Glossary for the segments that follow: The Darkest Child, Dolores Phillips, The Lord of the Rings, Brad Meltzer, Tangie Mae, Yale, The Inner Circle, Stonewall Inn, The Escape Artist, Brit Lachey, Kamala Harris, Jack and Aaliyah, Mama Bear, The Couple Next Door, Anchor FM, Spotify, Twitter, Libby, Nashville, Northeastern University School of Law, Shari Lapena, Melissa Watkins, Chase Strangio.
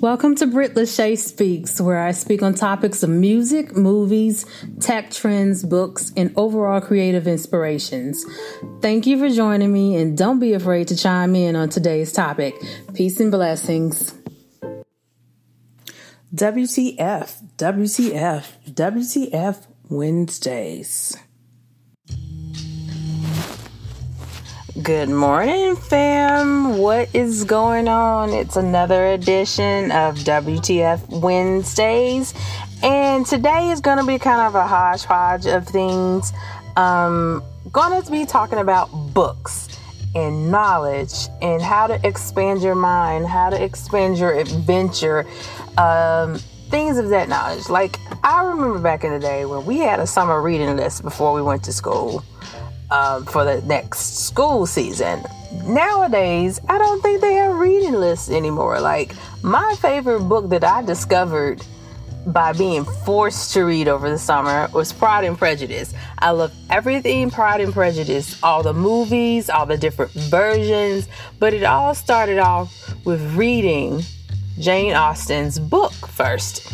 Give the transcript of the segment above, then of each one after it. Welcome to Brit Lachey Speaks, where I speak on topics of music, movies, tech trends, books, and overall creative inspirations. Thank you for joining me, and don't be afraid to chime in on today's topic. Peace and blessings. WTF Wednesdays. Good morning, fam. What is going on? It's another edition of WTF Wednesdays, and today is going to be kind of a hodgepodge of things. Going to be talking about books and knowledge and how to expand your mind, how to expand your adventure, things of that knowledge. Like, I remember back in the day when we had a summer reading list before we went to school. For the next school season. Nowadays, I don't think they have reading lists anymore. Like, my favorite book that I discovered by being forced to read over the summer was Pride and Prejudice. I love everything Pride and Prejudice, all the movies, all the different versions, but it all started off with reading Jane Austen's book first,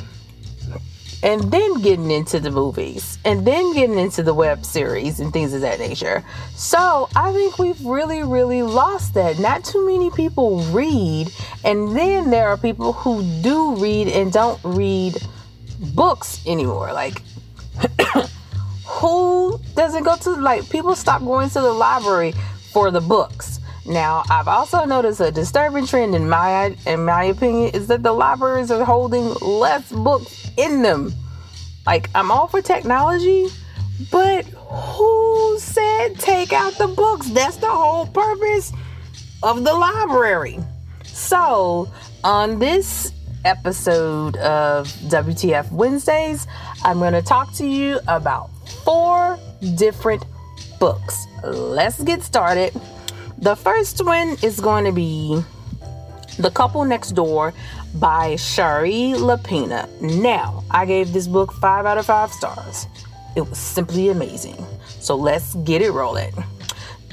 and then getting into the movies, and then getting into the web series and things of that nature. So I think we've really, really lost that. Not too many people read, and then there are people who do read and don't read books anymore. Like, who doesn't go to, like, people stop going to the library for the books. Now, I've also noticed a disturbing trend in my opinion is that the libraries are holding less books in them. Like, I'm all for technology, but who said take out the books? That's the whole purpose of the library. So, on this episode of WTF Wednesdays, I'm going to talk to you about 4 different books. Let's get started. The first one is going to be The Couple Next Door by Shari Lapena. Now, I gave this book 5 out of 5 stars. It was simply amazing. So let's get it rolling.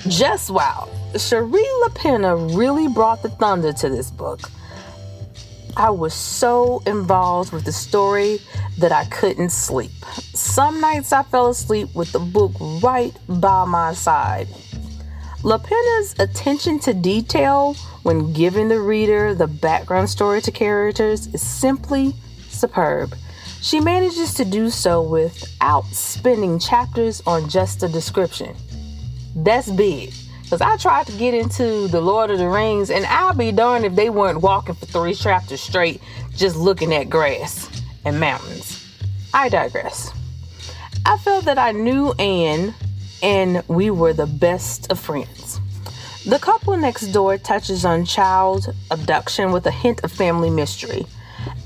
Just wow. Shari Lapena really brought the thunder to this book. I was so involved with the story that I couldn't sleep. Some nights I fell asleep with the book right by my side. Lapena's attention to detail when giving the reader the background story to characters is simply superb. She manages to do so without spending chapters on just a description. That's big, because I tried to get into The Lord of the Rings, and I'll be darned if they weren't walking for 3 chapters straight just looking at grass and mountains. I digress. I felt that I knew Anne, and we were the best of friends. The Couple Next Door touches on child abduction with a hint of family mystery.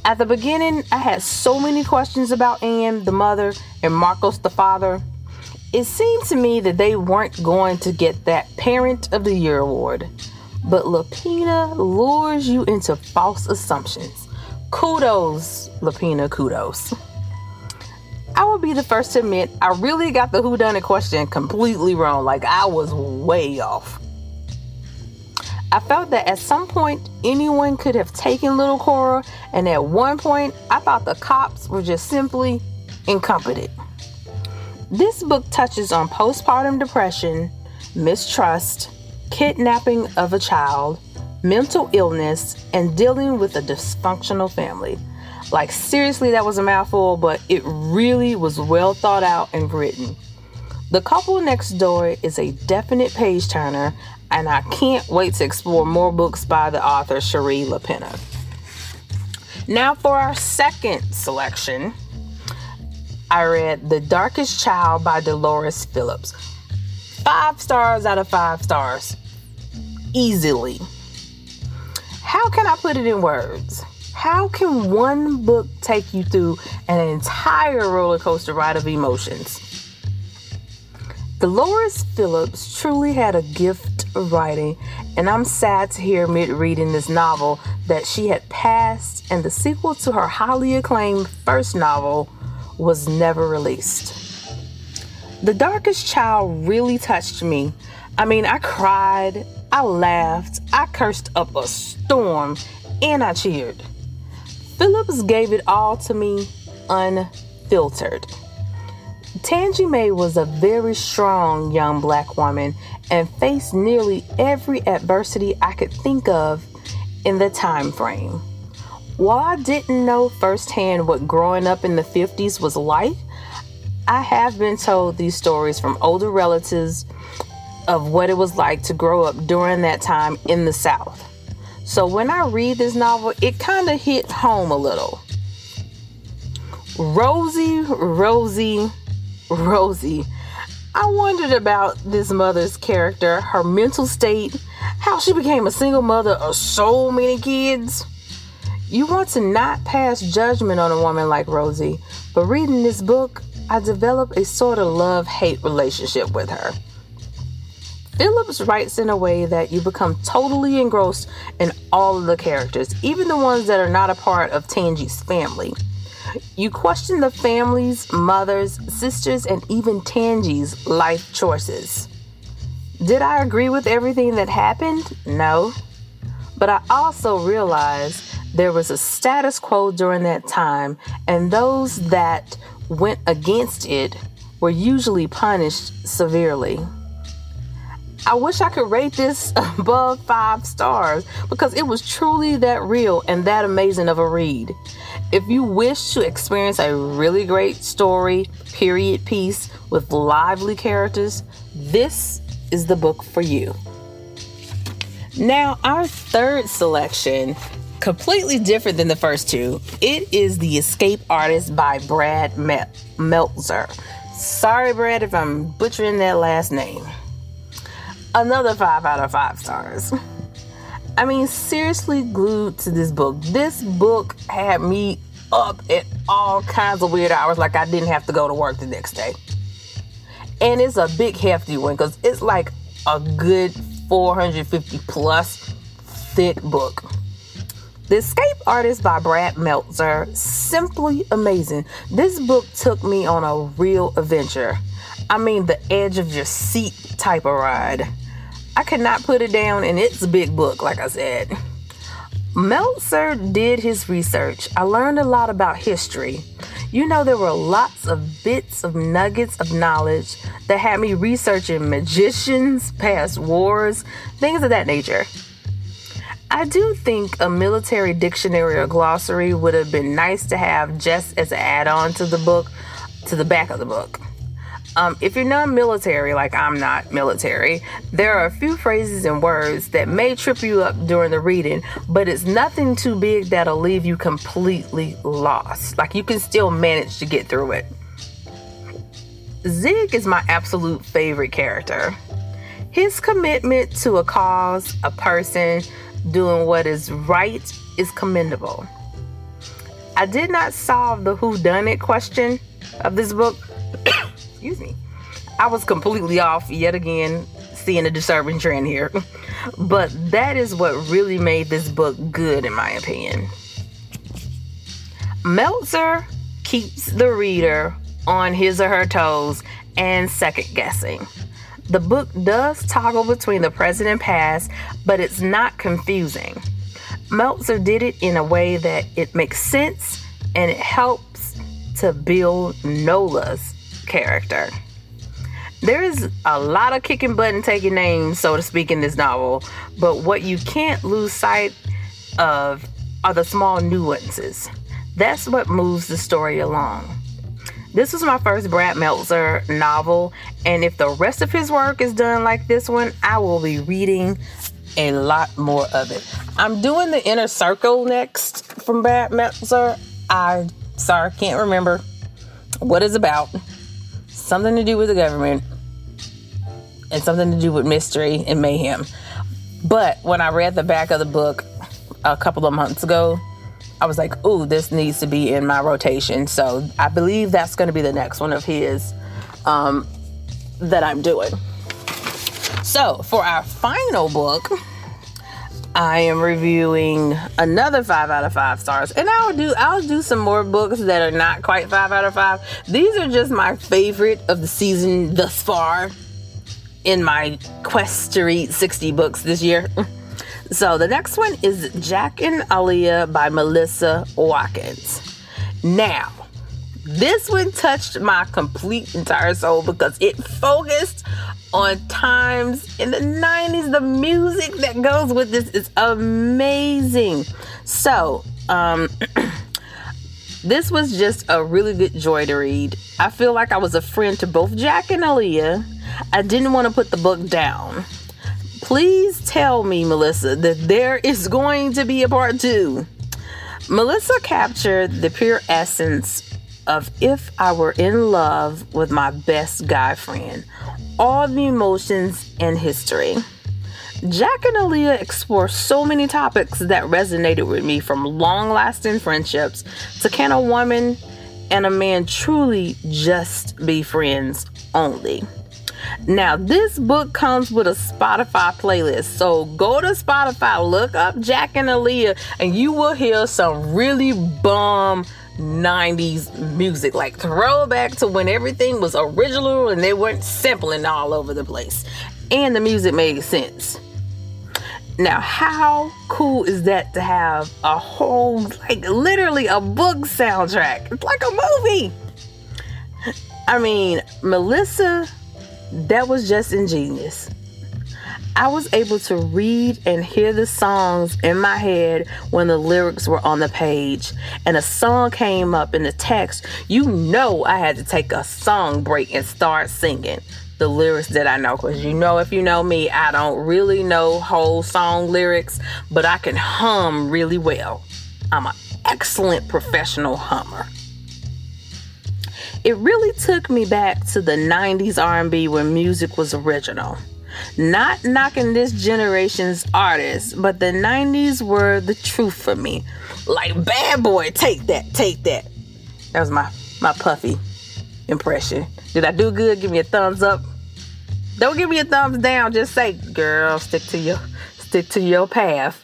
At the beginning, I had so many questions about Anne, the mother, and Marcos, the father. It seemed to me that they weren't going to get that Parent of the Year award. But Lapena lures you into false assumptions. Kudos, Lapena, kudos. I will be the first to admit I really got the whodunit question completely wrong. Like, I was way off. I felt that at some point anyone could have taken little Cora, and at one point I thought the cops were just simply incompetent. This book touches on postpartum depression, mistrust, kidnapping of a child, mental illness, and dealing with a dysfunctional family. Like, seriously, that was a mouthful, but it really was well thought out and written. The Couple Next Door is a definite page turner, and I can't wait to explore more books by the author Shari Lapena. Now for our second selection, I read The Darkest Child by Dolores Phillips. 5 stars out of 5 stars. Easily. How can I put it in words? How can one book take you through an entire roller coaster ride of emotions? Dolores Phillips truly had a gift of writing, and I'm sad to hear mid-reading this novel that she had passed, and the sequel to her highly acclaimed first novel was never released. The Darkest Child really touched me. I mean, I cried, I laughed, I cursed up a storm and I cheered. Phillips gave it all to me unfiltered. Tangie Mae was a very strong young black woman and faced nearly every adversity I could think of in the time frame. While I didn't know firsthand what growing up in the 50s was like, I have been told these stories from older relatives of what it was like to grow up during that time in the South. So when I read this novel, it kind of hit home a little. Rosie. I wondered about this mother's character, her mental state, how she became a single mother of so many kids. You want to not pass judgment on a woman like Rosie, but reading this book, I developed a sort of love-hate relationship with her. Phillips writes in a way that you become totally engrossed in all of the characters, even the ones that are not a part of Tangie's family. You question the family's, mothers, sisters, and even Tangie's life choices. Did I agree with everything that happened? No. But I also realized there was a status quo during that time, and those that went against it were usually punished severely. I wish I could rate this above 5 stars because it was truly that real and that amazing of a read. If you wish to experience a really great story, period piece with lively characters, this is the book for you. Now, our third selection, completely different than the first two, it is The Escape Artist by Brad Meltzer. Sorry, Brad, if I'm butchering that last name. Another 5 out of 5 stars. I mean, seriously glued to this book. This book had me up at all kinds of weird hours, like I didn't have to go to work the next day. And it's a big hefty one because it's like a good 450 plus thick book. The Escape Artist by Brad Meltzer, simply amazing. This book took me on a real adventure. I mean, the edge of your seat type of ride. I could not put it down, and it's a big book, like I said. Meltzer did his research. I learned a lot about history. You know, there were lots of bits of nuggets of knowledge that had me researching magicians, past wars, things of that nature. I do think a military dictionary or glossary would have been nice to have just as an add-on to the book, to the back of the book. If you're non-military, like I'm not military, there are a few phrases and words that may trip you up during the reading, but it's nothing too big that'll leave you completely lost. Like, you can still manage to get through it. Zig is my absolute favorite character. His commitment to a cause, a person, doing what is right is commendable. I did not solve the whodunit question of this book. Excuse me. I was completely off yet again, seeing a disturbing trend here. But that is what really made this book good, in my opinion. Meltzer keeps the reader on his or her toes and second guessing. The book does toggle between the present and past, but it's not confusing. Meltzer did it in a way that it makes sense and it helps to build Nola's character. There is a lot of kicking butt and taking names, so to speak, in this novel, but what you can't lose sight of are the small nuances. That's what moves the story along. This was my first Brad Meltzer novel, and if the rest of his work is done like this one, I will be reading a lot more of it. I'm doing The Inner Circle next from Brad Meltzer. I can't remember what it's about. Something to do with the government and something to do with mystery and mayhem. But when I read the back of the book a couple of months ago, I was like, ooh, this needs to be in my rotation. So I believe that's going to be the next one of his that I'm doing. So for our final book, I am reviewing another 5 out of 5 stars, and I'll do some more books that are not quite 5 out of 5. These are just my favorite of the season thus far in my quest to read 60 books this year. So the next one is Jack and Aaliyah by Melissa Watkins. Now, this one touched my complete entire soul because it focused on times in the 90s. The music that goes with this is amazing. So, this was just a really good joy to read. I feel like I was a friend to both Jack and Aaliyah. I didn't want to put the book down. Please tell me, Melissa, that there is going to be a part two. Melissa captured the pure essence of if I were in love with my best guy friend, all the emotions and history. Jack and Aaliyah explore so many topics that resonated with me, from long-lasting friendships to can a woman and a man truly just be friends only. Now, this book comes with a Spotify playlist, so go to Spotify, look up Jack and Aaliyah, and you will hear some really bomb 90s music, like throwback to when everything was original and they weren't sampling all over the place, and the music made sense. Now, how cool is that to have a whole, like, literally a book soundtrack? It's like a movie. I mean, Melissa, that was just ingenious. I was able to read and hear the songs in my head when the lyrics were on the page and a song came up in the text. You know, I had to take a song break and start singing the lyrics that I know, because you know, if you know me, I don't really know whole song lyrics, but I can hum really well. I'm an excellent professional hummer. It really took me back to the 90s R&B when music was original. Not knocking this generation's artists, but the 90s were the truth for me. Like, Bad Boy, take that, take that. That was my Puffy impression. Did I do good? Give me a thumbs up. Don't give me a thumbs down. Just say, girl, stick to your path.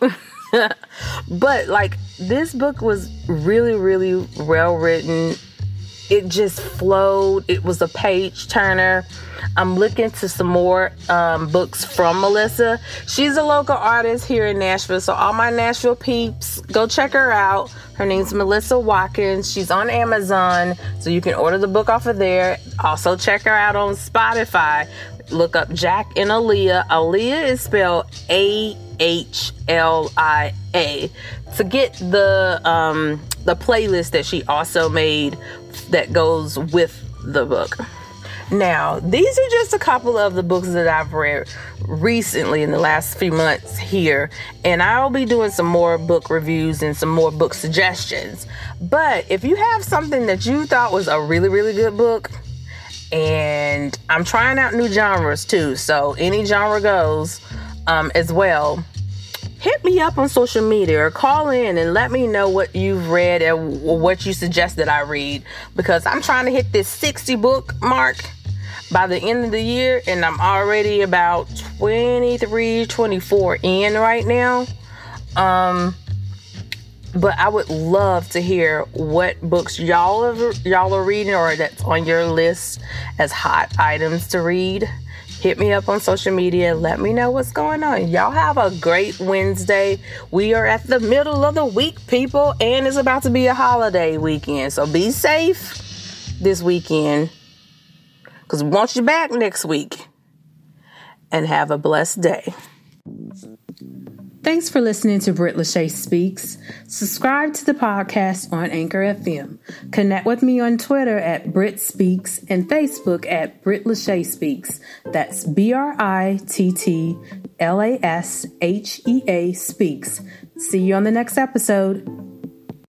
But like, this book was really, really well written. It just flowed. It was a page turner. I'm looking to some more books from Melissa. She's a local artist here in Nashville. So all my Nashville peeps, go check her out. Her name's Melissa Watkins. She's on Amazon, so you can order the book off of there. Also check her out on Spotify. Look up Jack and Aaliyah. Aaliyah is spelled A-H-L-I-A. To get the playlist that she also made that goes with the book. Now, these are just a couple of the books that I've read recently in the last few months here, and I'll be doing some more book reviews and some more book suggestions. But if you have something that you thought was a really, really good book, and I'm trying out new genres too, so any genre goes as well, hit me up on social media or call in and let me know what you've read and what you suggest that I read, because I'm trying to hit this 60 book mark by the end of the year, and I'm already about 23, 24 in right now. But I would love to hear what books y'all are reading or that's on your list as hot items to read. Hit me up on social media and let me know what's going on. Y'all have a great Wednesday. We are at the middle of the week, people, and it's about to be a holiday weekend. So be safe this weekend, because we want you back next week. And have a blessed day. Thanks for listening to Brit Lachey Speaks. Subscribe to the podcast on Anchor FM. Connect with me on Twitter at Brit Speaks and Facebook at Brit Lachey Speaks. That's BRITTLASHEA Speaks. See you on the next episode.